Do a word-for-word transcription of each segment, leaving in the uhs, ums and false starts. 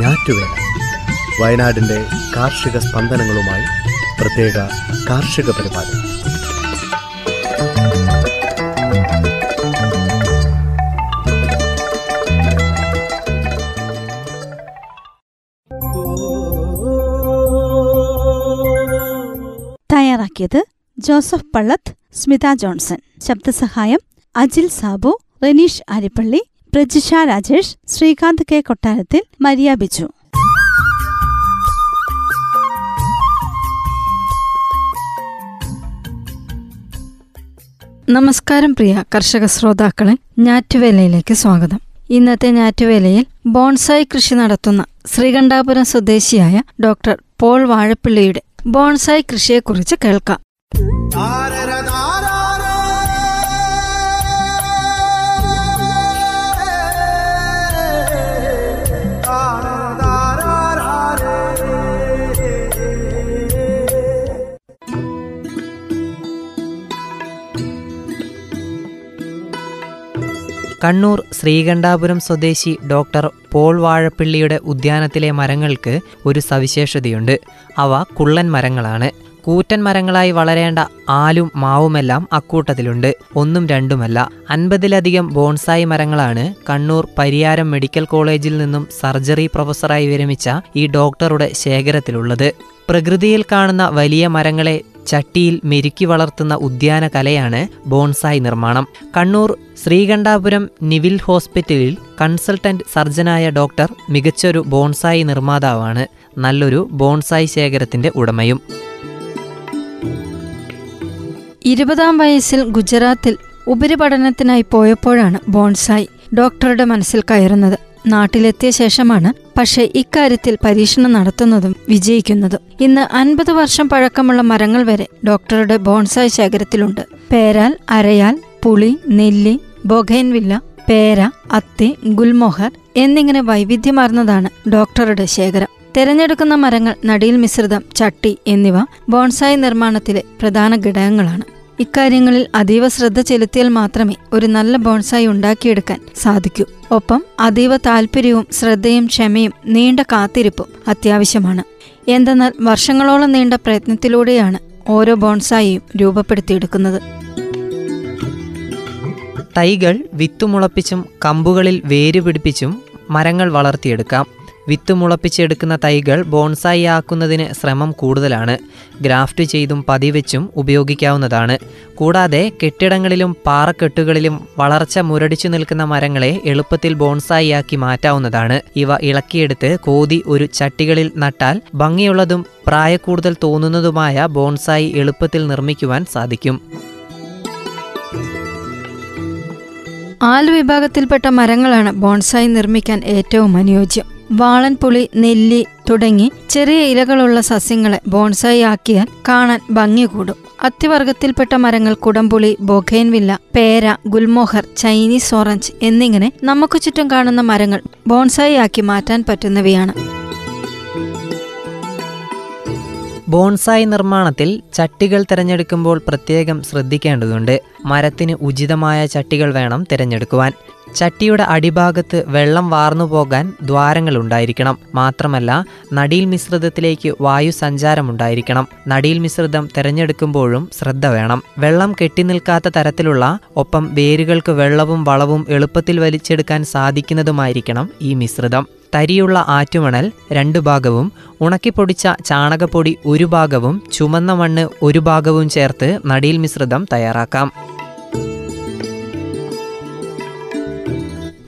ഞാറ്റുവേല വയനാടിൻ്റെ കാർഷിക സ്പന്ദനങ്ങളുമായി പ്രത്യേക കാർഷിക പരിപാടി. തയ്യാറാക്കിയത് ജോസഫ് പള്ളത്ത്, സ്മിത ജോൺസൺ. ശബ്ദസഹായം അജിൽ സാബു, റനീഷ് ആരിപ്പള്ളി, പ്രജിഷ, രാജേഷ്, ശ്രീകാന്ത് കെ, കൊട്ടാരത്തിൽ മരിയ, ബിജു. നമസ്കാരം പ്രിയ കർഷക ശ്രോതാക്കളെ, ഞാറ്റുവേലയിലേക്ക് സ്വാഗതം. ഇന്നത്തെ ഞാറ്റുവേലയിൽ ബോൺസായി കൃഷി നടത്തുന്ന ശ്രീകണ്ഠാപുരം സ്വദേശിയായ ഡോക്ടർ പോൾ വാഴപ്പിള്ളിയുടെ ബോൺസായി കൃഷിയെക്കുറിച്ച് കേൾക്കാം. കണ്ണൂർ ശ്രീകണ്ഠാപുരം സ്വദേശി ഡോക്ടർ പോൾ വാഴപ്പിള്ളിയുടെ ഉദ്യാനത്തിലെ മരങ്ങൾക്ക് ഒരു സവിശേഷതയുണ്ട്. അവ കുള്ളൻ മരങ്ങളാണ്. കൂറ്റൻ മരങ്ങളായി വളരേണ്ട ആലും മാവുമെല്ലാം അക്കൂട്ടത്തിലുണ്ട്, ഒന്നും രണ്ടുമല്ല. അൻപതിലധികം ബോൺസായി മരങ്ങളാണ് കണ്ണൂർ പരിയാരം മെഡിക്കൽ കോളേജിൽ നിന്നും സർജറി പ്രൊഫസറായി വിരമിച്ച ഈ ഡോക്ടറുടെ ശേഖരത്തിലുള്ളത്. പ്രകൃതിയിൽ കാണുന്ന വലിയ മരങ്ങളെ ചട്ടിയിൽ മെരുക്കി വളർത്തുന്ന ഉദ്യാന കലയാണ് ബോൺസായി നിർമ്മാണം. കണ്ണൂർ ശ്രീകണ്ഠാപുരം നിവിൽ ഹോസ്പിറ്റലിൽ കൺസൾട്ടന്റ് സർജനായ ഡോക്ടർ മികച്ചൊരു ബോൺസായി നിർമ്മാതാവാണ്, നല്ലൊരു ബോൺസായി ശേഖരത്തിന്റെ ഉടമയും. ഇരുപതാം വയസ്സിൽ ഗുജറാത്തിൽ ഉപരിപഠനത്തിനായി പോയപ്പോഴാണ് ബോൺസായി ഡോക്ടറുടെ മനസ്സിൽ കയറുന്നത്. നാട്ടിലെത്തിയ ശേഷമാണ് പക്ഷേ ഇക്കാര്യത്തിൽ പരീക്ഷണം നടത്തുന്നതും വിജയിക്കുന്നതും. ഇന്ന് അൻപത് വർഷം പഴക്കമുള്ള മരങ്ങൾ വരെ ഡോക്ടറുടെ ബോൺസായി ശേഖരത്തിലുണ്ട്. പേരാൽ, അരയാൽ, പുളി, നെല്ലി, ബൊഗൈൻവില്ല, പേര, അത്തി, ഗുൽമൊഹർ എന്നിങ്ങനെ വൈവിധ്യമാർന്നതാണ് ഡോക്ടറുടെ ശേഖരം. തിരഞ്ഞെടുക്കുന്ന മരങ്ങൾ, നടീൽ മിശ്രിതം, ചട്ടി എന്നിവ ബോൺസായി നിർമ്മാണത്തിലെ പ്രധാന ഘടകങ്ങളാണ്. ഇക്കാര്യങ്ങളിൽ അതീവ ശ്രദ്ധ ചെലുത്തിയാൽ മാത്രമേ ഒരു നല്ല ബോൺസായി ഉണ്ടാക്കിയെടുക്കാൻ സാധിക്കൂ. ഒപ്പം അതീവ താല്പര്യവും ശ്രദ്ധയും ക്ഷമയും നീണ്ട കാത്തിരിപ്പും അത്യാവശ്യമാണ്. എന്തെന്നാൽ വർഷങ്ങളോളം നീണ്ട പ്രയത്നത്തിലൂടെയാണ് ഓരോ ബോൺസായിയും രൂപപ്പെടുത്തിയെടുക്കുന്നത്. തൈകൾ വിത്തുമുളപ്പിച്ചും കമ്പുകളിൽ വേരുപിടിപ്പിച്ചും മരങ്ങൾ വളർത്തിയെടുക്കാം. വിത്ത് മുളപ്പിച്ചെടുക്കുന്ന തൈകൾ ബോൺസായി ആക്കുന്നതിന് ശ്രമം കൂടുതലാണ്. ഗ്രാഫ്റ്റ് ചെയ്തും പതിവെച്ചും ഉപയോഗിക്കാവുന്നതാണ്. കൂടാതെ കെട്ടിടങ്ങളിലും പാറക്കെട്ടുകളിലും വളർച്ച മുരടിച്ചു നിൽക്കുന്ന മരങ്ങളെ എളുപ്പത്തിൽ ബോൺസായി ആക്കി മാറ്റാവുന്നതാണ്. ഇവ ഇളക്കിയെടുത്ത് കോതി ഒരു ചട്ടികളിൽ നട്ടാൽ ഭംഗിയുള്ളതും പ്രായക്കൂടുതൽ തോന്നുന്നതുമായ ബോൺസായി എളുപ്പത്തിൽ നിർമ്മിക്കുവാൻ സാധിക്കും. ആൽ വിഭാഗത്തിൽപ്പെട്ട മരങ്ങളാണ് ബോൺസായി നിർമ്മിക്കാൻ ഏറ്റവും അനുയോജ്യം. വാളൻപുളി, നെല്ലി തുടങ്ങി ചെറിയ ഇലകളുള്ള സസ്യങ്ങളെ ബോൺസായി ആക്കിയാൽ കാണാൻ ഭംഗി കൂടും. അത്തിവർഗത്തിൽപ്പെട്ട മരങ്ങൾ കുടംപുളി, ബൊഗൈൻവില്ല, പേര, ഗുൽമൊഹർ, ചൈനീസ് ഓറഞ്ച് എന്നിങ്ങനെ നമുക്ക് ചുറ്റും കാണുന്ന മരങ്ങൾ ബോൺസായി ആക്കി മാറ്റാൻ പറ്റുന്നവയാണ്. ബോൺസായി നിർമ്മാണത്തിൽ ചട്ടികൾ തിരഞ്ഞെടുക്കുമ്പോൾ പ്രത്യേകം ശ്രദ്ധിക്കേണ്ടതുണ്ട്. മരത്തിന് ഉചിതമായ ചട്ടികൾ വേണം തിരഞ്ഞെടുക്കുവാൻ. ചട്ടിയുടെ അടിഭാഗത്ത് വെള്ളം വാർന്നു പോകാൻ ദ്വാരങ്ങളുണ്ടായിരിക്കണം. മാത്രമല്ല, നടീൽ മിശ്രിതത്തിലേക്ക് വായു സഞ്ചാരമുണ്ടായിരിക്കണം. നടീൽ മിശ്രിതം തിരഞ്ഞെടുക്കുമ്പോഴും ശ്രദ്ധ വേണം. വെള്ളം കെട്ടിനിൽക്കാത്ത തരത്തിലുള്ള, ഒപ്പം വേരുകൾക്ക് വെള്ളവും വളവും എളുപ്പത്തിൽ വലിച്ചെടുക്കാൻ സാധിക്കുന്നതുമായിരിക്കണം ഈ മിശ്രിതം. തരിയുള്ള ആറ്റുമണൽ രണ്ടു ഭാഗവും, ഉണക്കിപ്പൊടിച്ച ചാണകപ്പൊടി ഒരു ഭാഗവും, ചുമന്ന മണ്ണ് ഒരു ഭാഗവും ചേർത്ത് നടീൽ മിശ്രിതം തയ്യാറാക്കാം.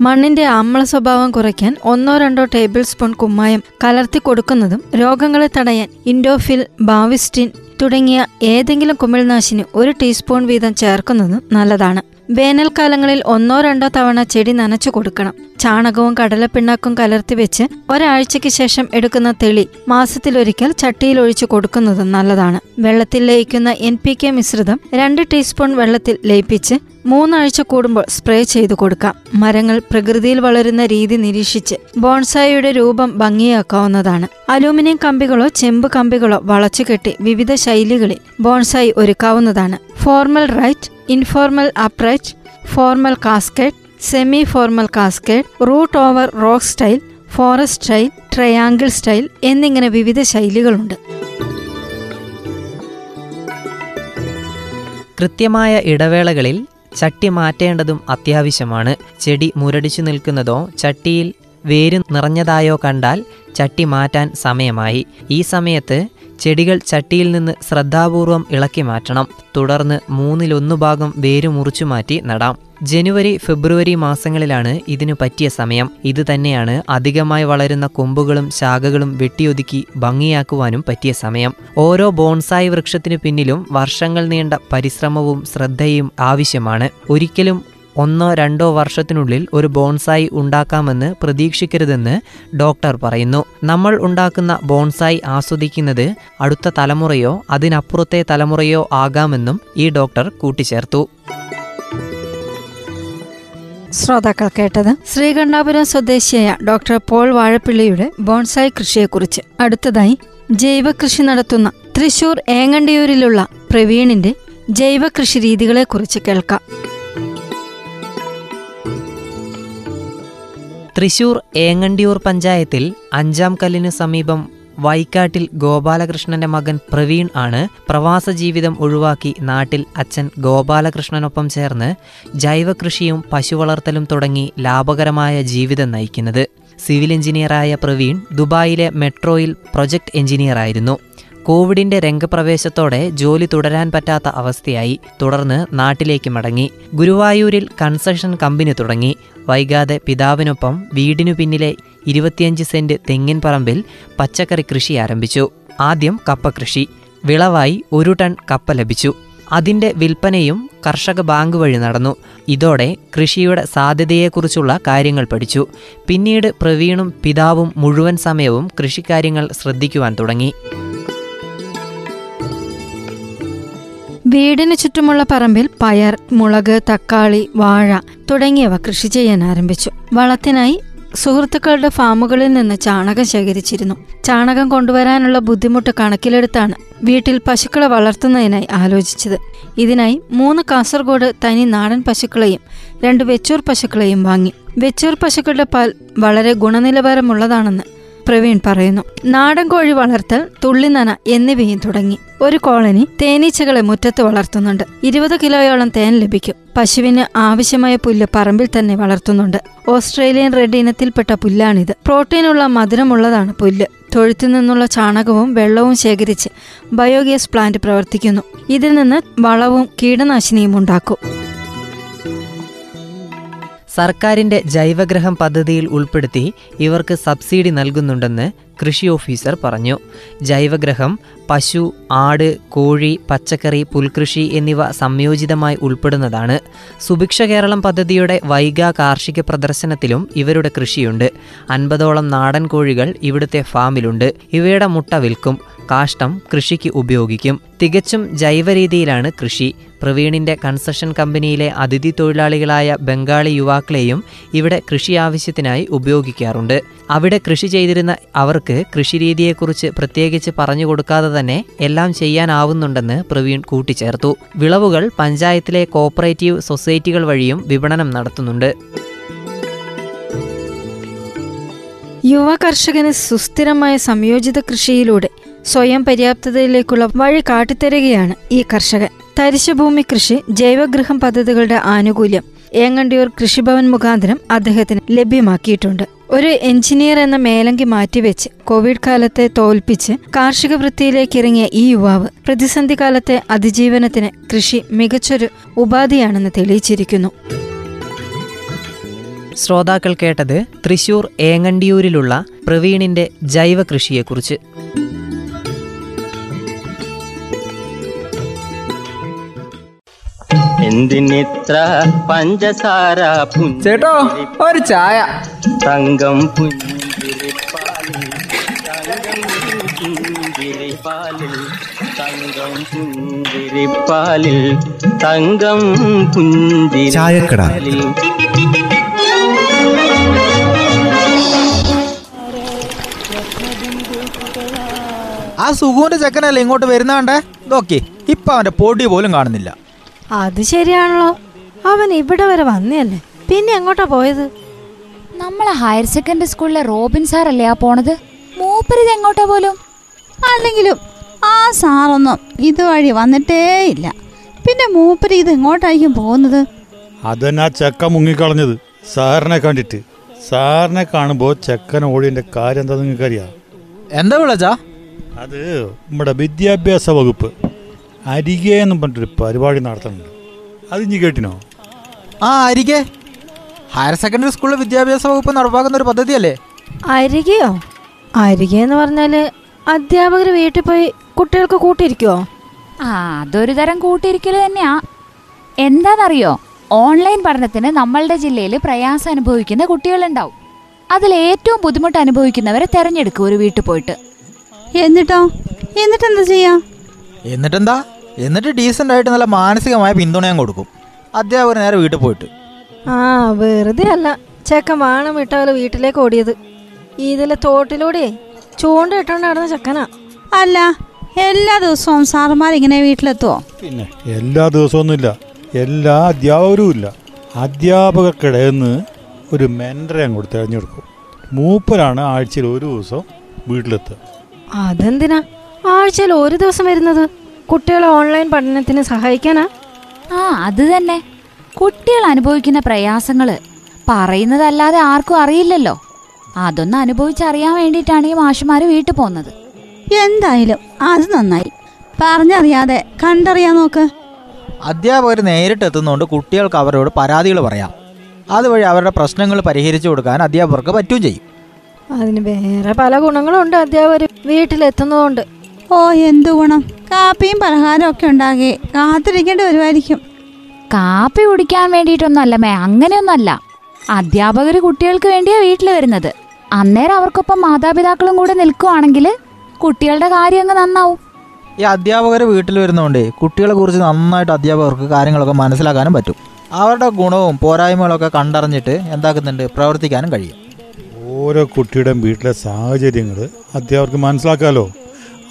മണ്ണിന്റെ ആമ്ല സ്വഭാവം കുറയ്ക്കാൻ ഒന്നോ രണ്ടോ ടേബിൾ സ്പൂൺ കുമ്മായം കലർത്തി കൊടുക്കുന്നതും രോഗങ്ങളെ തടയാൻ ഇൻഡോഫിൽ, ബാവിസ്റ്റിൻ തുടങ്ങിയ ഏതെങ്കിലും കുമിൾനാശിനി ഒരു ടീസ്പൂൺ വീതം ചേർക്കുന്നതും നല്ലതാണ്. വേനൽക്കാലങ്ങളിൽ ഒന്നോ രണ്ടോ തവണ ചെടി നനച്ചു കൊടുക്കണം. ചാണകവും കടലപ്പിണ്ണാക്കും കലർത്തി വെച്ച് ഒരാഴ്ചയ്ക്ക് ശേഷം എടുക്കുന്ന തെളി മാസത്തിലൊരിക്കൽ ചട്ടിയിൽ ഒഴിച്ചു കൊടുക്കുന്നതും നല്ലതാണ്. വെള്ളത്തിൽ ലയിക്കുന്ന എൻ പി കെ മിശ്രിതം രണ്ട് ടീസ്പൂൺ വെള്ളത്തിൽ ലയിപ്പിച്ച് മൂന്നാഴ്ച കൂടുമ്പോൾ സ്പ്രേ ചെയ്തു കൊടുക്കാം. മരങ്ങൾ പ്രകൃതിയിൽ വളരുന്ന രീതി നിരീക്ഷിച്ച് ബോൺസായിയുടെ രൂപം ഭംഗിയാക്കാവുന്നതാണ്. അലൂമിനിയം കമ്പികളോ ചെമ്പ് കമ്പികളോ വളച്ചുകെട്ടി വിവിധ ശൈലികളിൽ ബോൺസായി ഒരുക്കാവുന്നതാണ്. Formal right, informal upright, formal cascade, semi formal cascade, root over rock style, forest style, triangle style എന്നിങ്ങനെ വിവിധ ശൈലികളുണ്ട്. കൃത്യമായ ഇടവേളകളിൽ ചട്ടി മാറ്റേണ്ടതും അത്യാവശ്യമാണ്. ചെടി മുരടിച്ചു നിൽക്കുന്നതോ ചട്ടിയിൽ വേര് നിറഞ്ഞതായോ കണ്ടാൽ ചട്ടി മാറ്റാൻ സമയമായി. ഈ സമയത്ത് ചെടികൾ ചട്ടിയിൽ നിന്ന് ശ്രദ്ധാപൂർവം ഇളക്കി മാറ്റണം. തുടർന്ന് മൂന്നിലൊന്നു ഭാഗം വേര് മുറിച്ചു മാറ്റി നടാം. ജനുവരി ഫെബ്രുവരി മാസങ്ങളിലാണ് ഇതിനു പറ്റിയ സമയം. ഇത് തന്നെയാണ് അധികമായി വളരുന്ന കൊമ്പുകളും ശാഖകളും വെട്ടിയൊതുക്കി ഭംഗിയാക്കുവാനും പറ്റിയ സമയം. ഓരോ ബോൺസായി വൃക്ഷത്തിനു പിന്നിലും വർഷങ്ങൾ നീണ്ട പരിശ്രമവും ശ്രദ്ധയും ആവശ്യമാണ്. ഒരിക്കലും ഒന്നോ രണ്ടോ വർഷത്തിനുള്ളിൽ ഒരു ബോൺസായി ഉണ്ടാക്കാമെന്ന് പ്രതീക്ഷിക്കരുതെന്ന് ഡോക്ടർ പറയുന്നു. നമ്മൾ ഉണ്ടാക്കുന്ന ബോൺസായി ആസ്വദിക്കുന്നത് അടുത്ത തലമുറയോ അതിനപ്പുറത്തെ തലമുറയോ ആകാമെന്നും ഈ ഡോക്ടർ കൂട്ടിച്ചേർത്തു. ശ്രോതാക്കൾ കേട്ടത് ശ്രീകണ്ഠാപുരം സ്വദേശിയായ ഡോക്ടർ പോൾ വാഴപ്പിള്ളിയുടെ ബോൺസായി കൃഷിയെക്കുറിച്ച്. അടുത്തതായി ജൈവ കൃഷി നടത്തുന്ന തൃശൂർ ഏങ്ങണ്ടിയൂരിലുള്ള പ്രവീണിന്റെ ജൈവ കൃഷി രീതികളെക്കുറിച്ച് കേൾക്കാം. തൃശൂർ ഏങ്ങണ്ടിയൂർ പഞ്ചായത്തിൽ അഞ്ചാം കല്ലിനു സമീപം വൈക്കാട്ടിൽ ഗോപാലകൃഷ്ണന്റെ മകൻ പ്രവീൺ ആണ് പ്രവാസ ജീവിതം ഒഴിവാക്കി നാട്ടിൽ അച്ഛൻ ഗോപാലകൃഷ്ണനൊപ്പം ചേർന്ന് ജൈവകൃഷിയും പശുവളർത്തലും തുടങ്ങി ലാഭകരമായ ജീവിതം നയിക്കുന്നത്. സിവിൽ എഞ്ചിനീയറായ പ്രവീൺ ദുബായിലെ മെട്രോയിൽ പ്രൊജക്ട് എഞ്ചിനീയറായിരുന്നു. കോവിഡിന്റെ രംഗപ്രവേശത്തോടെ ജോലി തുടരാൻ പറ്റാത്ത അവസ്ഥയായി. തുടർന്ന് നാട്ടിലേക്ക് മടങ്ങി. ഗുരുവായൂരിൽ കൺസ്ട്രക്ഷൻ കമ്പനി തുടങ്ങി. വൈകാതെ പിതാവിനൊപ്പം വീടിനു പിന്നിലെ ഇരുപത്തിയഞ്ച് സെന്റ് തെങ്ങിൻ പറമ്പിൽ പച്ചക്കറി കൃഷി ആരംഭിച്ചു. ആദ്യം കപ്പ കൃഷി. വിളവായി ഒരു ടൺ കപ്പ ലഭിച്ചു. അതിന്റെ വിൽപ്പനയും കർഷക ബാങ്ക് വഴി നടന്നു. ഇതോടെ കൃഷിയുടെ സാധ്യതയെക്കുറിച്ചുള്ള കാര്യങ്ങൾ പഠിച്ചു. പിന്നീട് പ്രവീണും പിതാവും മുഴുവൻ സമയവും കൃഷിക്കാര്യങ്ങൾ ശ്രദ്ധിക്കുവാൻ തുടങ്ങി. വീടിന് ചുറ്റുമുള്ള പറമ്പിൽ പയർ, മുളക്, തക്കാളി, വാഴ തുടങ്ങിയവ കൃഷി ചെയ്യാൻ ആരംഭിച്ചു. വളത്തിനായി സുഹൃത്തുക്കളുടെ ഫാമുകളിൽ നിന്ന് ചാണകം ശേഖരിച്ചിരുന്നു. ചാണകം കൊണ്ടുവരാനുള്ള ബുദ്ധിമുട്ട് കണക്കിലെടുത്താണ് വീട്ടിൽ പശുക്കളെ വളർത്തുന്നതിനായി ആലോചിച്ചത്. ഇതിനായി മൂന്ന് കാസർഗോഡ് തനി നാടൻ പശുക്കളെയും രണ്ട് വെച്ചൂർ പശുക്കളെയും വാങ്ങി. വെച്ചൂർ പശുക്കളുടെ പാൽ വളരെ ഗുണനിലവാരമുള്ളതാണെന്ന് പ്രവീൺ പറയുന്നു. നാടൻ കോഴി വളർത്തൽ, തുള്ളിനന എന്നിവയും തുടങ്ങി. ഒരു കോളനി തേനീച്ചകളെ മുറ്റത്ത് വളർത്തുന്നുണ്ട്. ഇരുപത് കിലോയോളം തേൻ ലഭിക്കും. പശുവിന് ആവശ്യമായ പുല്ല് പറമ്പിൽ തന്നെ വളർത്തുന്നുണ്ട്. ഓസ്ട്രേലിയൻ റെഡ് ഇനത്തിൽപ്പെട്ട പുല്ലാണിത്. പ്രോട്ടീനുള്ള മധുരമുള്ളതാണ് പുല്ല്. തൊഴുത്തിൽ നിന്നുള്ള ചാണകവും വെള്ളവും ശേഖരിച്ച് ബയോഗ്യാസ് പ്ലാന്റ് പ്രവർത്തിക്കുന്നു. ഇതിൽ നിന്ന് വളവും കീടനാശിനിയും ഉണ്ടാക്കും. സർക്കാരിന്റെ ജൈവഗ്രഹം പദ്ധതിയിൽ ഉൾപ്പെടുത്തി ഇവർക്ക് സബ്സിഡി നൽകുന്നുണ്ടെന്ന് കൃഷി ഓഫീസർ പറഞ്ഞു. ജൈവഗ്രഹം പശു, ആട്, കോഴി, പച്ചക്കറി, പുൽകൃഷി എന്നിവ സംയോജിതമായി ഉൾപ്പെടുന്നതാണ്. സുഭിക്ഷ കേരളം പദ്ധതിയുടെ വൈഗ കാർഷിക പ്രദർശനത്തിലും ഇവരുടെ കൃഷിയുണ്ട്. അൻപതോളം നാടൻ കോഴികൾ ഇവിടുത്തെ ഫാമിലുണ്ട്. ഇവയുടെ മുട്ട വിൽക്കും. കാഷ്ടം കൃഷിക്ക് ഉപയോഗിക്കും. തികച്ചും ജൈവ രീതിയിലാണ് കൃഷി. പ്രവീണിന്റെ കൺസ്ട്രക്ഷൻ കമ്പനിയിലെ അതിഥി തൊഴിലാളികളായ ബംഗാളി യുവാക്കളെയും ഇവിടെ കൃഷി ആവശ്യത്തിനായി ഉപയോഗിക്കാറുണ്ട്. അവിടെ കൃഷി ചെയ്തിരുന്ന അവർക്ക് കൃഷിരീതിയെക്കുറിച്ച് പ്രത്യേകിച്ച് പറഞ്ഞു കൊടുക്കാതെ തന്നെ എല്ലാം ചെയ്യാനാവുന്നുണ്ടെന്ന് പ്രവീൺ കൂട്ടിച്ചേർത്തു. വിളവുകൾ പഞ്ചായത്തിലെ കോപ്പറേറ്റീവ് സൊസൈറ്റികൾ വഴിയും വിപണനം നടത്തുന്നുണ്ട്. യുവ കർഷകന് സുസ്ഥിരമായ സംയോജിത കൃഷിയിലൂടെ സ്വയം പര്യാപ്തതയിലേക്കുള്ള വഴി കാട്ടിത്തരികയാണ് ഈ കർഷകൻ. തരിശുഭൂമി കൃഷി ജൈവഗൃഹം പദ്ധതികളുടെ ആനുകൂല്യം ഏങ്ങണ്ടിയൂർ കൃഷിഭവൻ മുഖാന്തരം അദ്ദേഹത്തിന് ലഭ്യമാക്കിയിട്ടുണ്ട്. ഒരു എഞ്ചിനീയർ എന്ന മേലങ്കി മാറ്റിവെച്ച് കോവിഡ് കാലത്തെ തോൽപ്പിച്ച് കാർഷിക വൃത്തിയിലേക്ക് ഇറങ്ങിയ ഈ യുവാവ് പ്രതിസന്ധി കാലത്തെ അതിജീവനത്തിന് കൃഷി മികച്ചൊരു ഉപാധിയാണെന്ന് തെളിയിച്ചിരിക്കുന്നു. ശ്രോതാക്കൾ കേട്ടത് തൃശൂർ ഏങ്ങണ്ടിയൂരിലുള്ള പ്രവീണിന്റെ ജൈവ കൃഷിയെക്കുറിച്ച്. എന്തിനിത്ര പഞ്ചസാര ചേട്ടോ, ഒരു ചായ. തങ്കം പുഞ്ചിരിപ്പാലിൽ തങ്കം പുഞ്ചിരിപ്പാലിൽ പുഞ്ചിരിപ്പാലിൽ തങ്കം പുഞ്ചിരിപ്പാലിൽ. ആ സുഖുവിന്റെ ചെക്കനല്ലേ ഇങ്ങോട്ട് വരുന്നാണ്ടേ? നോക്കി ഇപ്പൊ അവന്റെ പൊടി പോലും കാണുന്നില്ല. അത് ശരിയാണല്ലോ, അവൻ ഇവിടെ വരെ വന്നല്ലേ, പിന്നെ എങ്ങോട്ടാ പോയത്? നമ്മളെ ഹയർ സെക്കൻഡറി സ്കൂളിലെ റോബിൻ സാർ അല്ലേ ആ പോണത്? മൂപ്പരിത് എങ്ങോട്ടാ പോലും? അല്ലെങ്കിലും ആ സാറൊന്നും ഇതുവഴി വന്നിട്ടേ ഇല്ല, പിന്നെ മൂപ്പര് ഇത് എങ്ങോട്ടായിരിക്കും പോകുന്നത്? അതന്നെ ചെക്ക മുങ്ങിക്കളഞ്ഞത് സാറിനെ കണ്ടിട്ട്. സാറിനെ കാണുമ്പോ ചെക്കൻ ഓടിന്റെ കാര്യം എന്താ നിങ്ങൾക്ക് അറിയാം? എന്താ വിളച്ചാ? അത് നമ്മുടെ വിദ്യാഭ്യാസ വകുപ്പ് അരികെ എന്നും പറഞ്ഞിട്ടൊരു പരിപാടി നടത്തുന്നുണ്ട്, അത് ഇനി കേട്ടിനോ? ആ അരികെ ഹയർ സെക്കൻഡറി സ്കൂളിലെ വിദ്യാഭ്യാസ വകുപ്പ് നടപ്പാക്കുന്ന ഒരു പദ്ധതിയല്ലേ അരികെയോ? അരികെ എന്ന് പറഞ്ഞാല് അധ്യാപകർ വീട്ടിൽ പോയി കുട്ടികൾക്ക് കൂട്ടിയിരിക്കുവോ? ആ അതൊരു തരം കൂട്ടിയിരിക്കൽ തന്നെയാ. എന്താണെന്നറിയോ, ഓൺലൈൻ പഠനത്തിന് നമ്മളുടെ ജില്ലയിൽ പ്രയാസം അനുഭവിക്കുന്ന കുട്ടികളുണ്ടാവും. അതിലേറ്റവും ബുദ്ധിമുട്ട് അനുഭവിക്കുന്നവരെ തിരഞ്ഞെടുക്കും ഒരു വീട്ടിൽ പോയിട്ട്. എന്നിട്ടോ എന്നിട്ടെന്താ ചെയ്യാ? എന്നിട്ടെന്താ എന്നിട്ട് ഡീസൻ്റ് ആയിട്ട് നല്ല മാനസികമായ പിന്തുണയും കൊടുക്കും അധ്യാപകർ നേരെ വീട്ടിൽ പോയിട്ട്. ആ വെറുതെ അല്ല ചെക്കൻ വാണം വിട്ടാൽ വീട്ടിലേക്ക് ഓടിയത്. ഇതിലെ തോട്ടിലൂടെ ചൂണ്ട ഇട്ടോണ്ട് നടന്ന ചെക്കനാ. അല്ല എല്ലാ ദിവസവും സാറുമാർ ഇങ്ങനെ വീട്ടിലെത്തുവോ? പിന്നെ എല്ലാ ദിവസമൊന്നുമില്ല, എല്ലാ അധ്യാപകരും ഇല്ല. അധ്യാപകർക്കിടയിൽ നിന്ന് ഒരു മെൻറ്ററെ അങ്ങോട്ട് തിരഞ്ഞെടുക്കും. മൂപ്പരാണ് ആഴ്ചയിൽ ഒരു ദിവസം വീട്ടിലെത്തുക. അതെന്തിനാ ആഴ്ചയിൽ ഒരു ദിവസം വരുന്നത്? കുട്ടികളെ ഓൺലൈൻ പഠനത്തിന് സഹായിക്കാനാ? ആ അത് തന്നെ. കുട്ടികൾ അനുഭവിക്കുന്ന പ്രയാസങ്ങൾ പറയുന്നതല്ലാതെ ആർക്കും അറിയില്ലല്ലോ, അതൊന്നും അനുഭവിച്ചറിയാൻ വേണ്ടിയിട്ടാണ് ഈ മാഷുമാര് വീട്ടിൽ പോകുന്നത്. എന്തായാലും അത് നന്നായി, പറഞ്ഞറിയാതെ കണ്ടറിയാൻ നോക്ക്. അധ്യാപകർ നേരിട്ട് എത്തുന്നതുകൊണ്ട് കുട്ടികൾക്ക് അവരോട് പരാതികൾ പറയാം, അതുവഴി അവരുടെ പ്രശ്നങ്ങൾ പരിഹരിച്ചു കൊടുക്കാൻ അധ്യാപകർക്ക് പറ്റുകയും ചെയ്യും. അതിന് വേറെ പല ഗുണങ്ങളുണ്ട് അധ്യാപകർ വീട്ടിലെത്തുന്നതുകൊണ്ട്. ഓ എന്ത് ഗുണം? കാപ്പിയും പലഹാരം ഒക്കെ ഉണ്ടാക്കി കാത്തിരിക്കേണ്ടി വരുമായിരിക്കും. കാപ്പി കുടിക്കാൻ വേണ്ടിയിട്ടൊന്നല്ല മേ, അങ്ങനെയൊന്നല്ല. അധ്യാപകർ കുട്ടികൾക്ക് വേണ്ടിയാണ് വീട്ടിൽ വരുന്നത്. അന്നേരം അവർക്കൊപ്പം മാതാപിതാക്കളും കൂടെ നിൽക്കുവാണെങ്കിൽ കുട്ടികളുടെ കാര്യം അങ്ങ് നന്നാവും. ഈ അധ്യാപകർ വീട്ടിൽ വരുന്നതുകൊണ്ട് കുട്ടികളെ കുറിച്ച് നന്നായിട്ട് അധ്യാപകർക്ക് കാര്യങ്ങളൊക്കെ മനസ്സിലാക്കാനും പറ്റും. അവരുടെ ഗുണവും പോരായ്മകളൊക്കെ കണ്ടറിഞ്ഞിട്ട് എന്താക്കുന്നുണ്ട്, പ്രവർത്തിക്കാനും കഴിയും. ഓരോ കുട്ടിയുടെയും വീട്ടിലെ സാഹചര്യങ്ങൾ അധ്യാപകർക്ക് മനസ്സിലാക്കാമല്ലോ,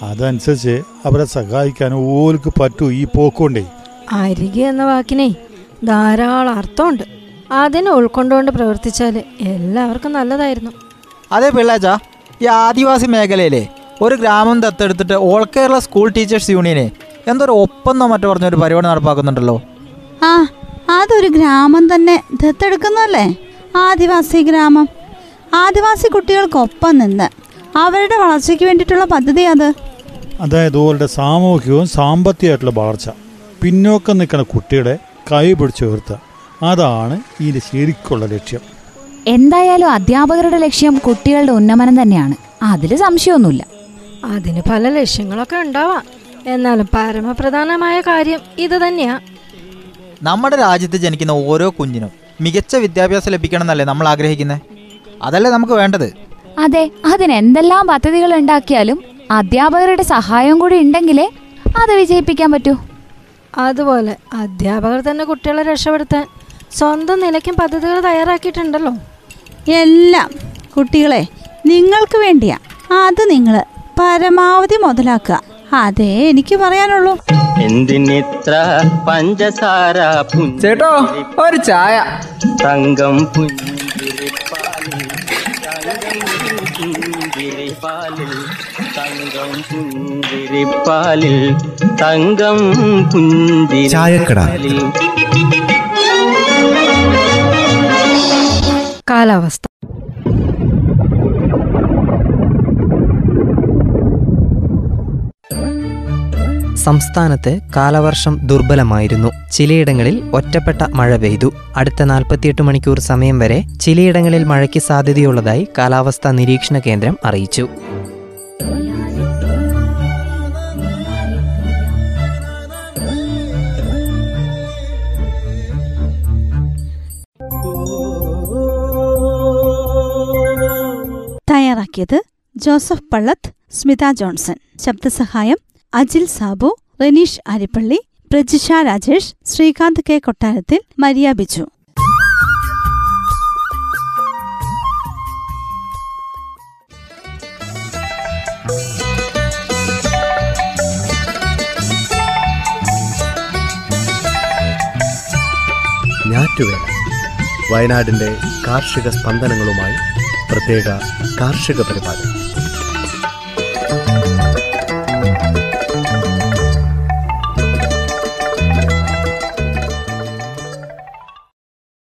അതനുസരിച്ച് അവരെ സഹായിക്കാനും ഓർക്ക് പറ്റൂ. ഈ പോക്കൊണ്ടേ അരികെ എന്ന വാക്കിനെ ധാരാളം അർത്ഥമുണ്ട്, അതിനെ ഉൾക്കൊണ്ടുകൊണ്ട് പ്രവർത്തിച്ചാൽ എല്ലാവർക്കും നല്ലതായിരുന്നു. അതേ പിള്ളേച്ചാ, ഈ ആദിവാസി മേഖലയിലെ ഒരു ഗ്രാമം ദത്തെടുത്തിട്ട് ഓൾ കേരള സ്കൂൾ ടീച്ചേഴ്സ് യൂണിയനെ എന്തൊരു ഒപ്പന്നോ മറ്റോ പറഞ്ഞൊരു പരിപാടി നടപ്പാക്കുന്നുണ്ടല്ലോ. ആ അതൊരു ഗ്രാമം തന്നെ ദത്തെടുക്കുന്നല്ലേ, ആദിവാസി ഗ്രാമം. ആദിവാസി കുട്ടികൾക്കൊപ്പം നിന്ന് അവരുടെ വളർച്ചയ്ക്ക് വേണ്ടിയിട്ടുള്ള പദ്ധതി അത്. അതായത് അവരുടെ സാമൂഹികവും സാമ്പത്തികമായിട്ടുള്ള വളർച്ച, പിന്നോക്കം നിൽക്കുന്ന കുട്ടികളെ കൈ പിടിച്ചു ഉയർത്തുക, അതാണ് ഇതിന്റെ ശരിക്കുള്ള ലക്ഷ്യം. എന്തായാലും അധ്യാപകരുടെ ലക്ഷ്യം കുട്ടികളുടെ ഉന്നമനം തന്നെയാണ്, അതിൽ സംശയമൊന്നുമില്ല. അതിന് പല ലക്ഷ്യങ്ങളൊക്കെ ഉണ്ടാവാം, എന്നാലും പരമപ്രധാനമായ കാര്യം ഇത് തന്നെയാ. നമ്മുടെ രാജ്യത്ത് ജനിക്കുന്ന ഓരോ കുഞ്ഞിനും മികച്ച വിദ്യാഭ്യാസം ലഭിക്കണം എന്നല്ലേ നമ്മൾ ആഗ്രഹിക്കുന്നത്, അതല്ലേ നമുക്ക് വേണ്ടത്? അതെ, അതിനെന്തെല്ലാം പദ്ധതികൾ ഉണ്ടാക്കിയാലും അധ്യാപകരുടെ സഹായം കൂടി ഉണ്ടെങ്കിലേ അത് വിജയിപ്പിക്കാൻ പറ്റൂ. അതുപോലെ അധ്യാപകർ തന്നെ കുട്ടികളെ രക്ഷപ്പെടുത്താൻ സ്വന്തം നിലയ്ക്കും പദ്ധതികൾ തയ്യാറാക്കിയിട്ടുണ്ടല്ലോ. എല്ലാം കുട്ടികളെ നിങ്ങൾക്ക് വേണ്ടിയാ, അത് നിങ്ങൾ പരമാവധി മുതലാക്കുക, അതേ എനിക്ക് പറയാനുള്ളൂ. എന്തിനിത്ര പഞ്ചസാര ചേട്ടോ, ഒരു ചായ. തങ്കം പുഞ്ചിരിപ്പാലിൽ തങ്കം പുഞ്ചിരിപ്പാലിൽ തങ്കം പുഞ്ചിരിപ്പാലിൽ. കാലാവസ്ഥ. സംസ്ഥാനത്ത് കാലവർഷം ദുർബലമായിരുന്നു. ചിലയിടങ്ങളിൽ ഒറ്റപ്പെട്ട മഴ പെയ്തു. അടുത്ത നാൽപ്പത്തിയെട്ട് മണിക്കൂർ സമയം വരെ ചിലയിടങ്ങളിൽ മഴയ്ക്ക് സാധ്യതയുള്ളതായി കാലാവസ്ഥാ നിരീക്ഷണ കേന്ദ്രം അറിയിച്ചു. തയ്യാറാക്കിയത് ജോസഫ് പള്ളത്ത്, സ്മിത ജോൺസൺ. ശബ്ദസഹായം അജിൽ സാബു, റനീഷ് അരിപ്പള്ളി, പ്രജിഷ, രാജേഷ്, ശ്രീകാന്ത് കെ, കൊട്ടാരത്തിൽ മരിയ, ബിജു. ഞാറ്റുവേല വയനാടിന്റെ കാർഷിക സ്പന്ദനങ്ങളുമായി പ്രത്യേക കാർഷിക പരിപാടി.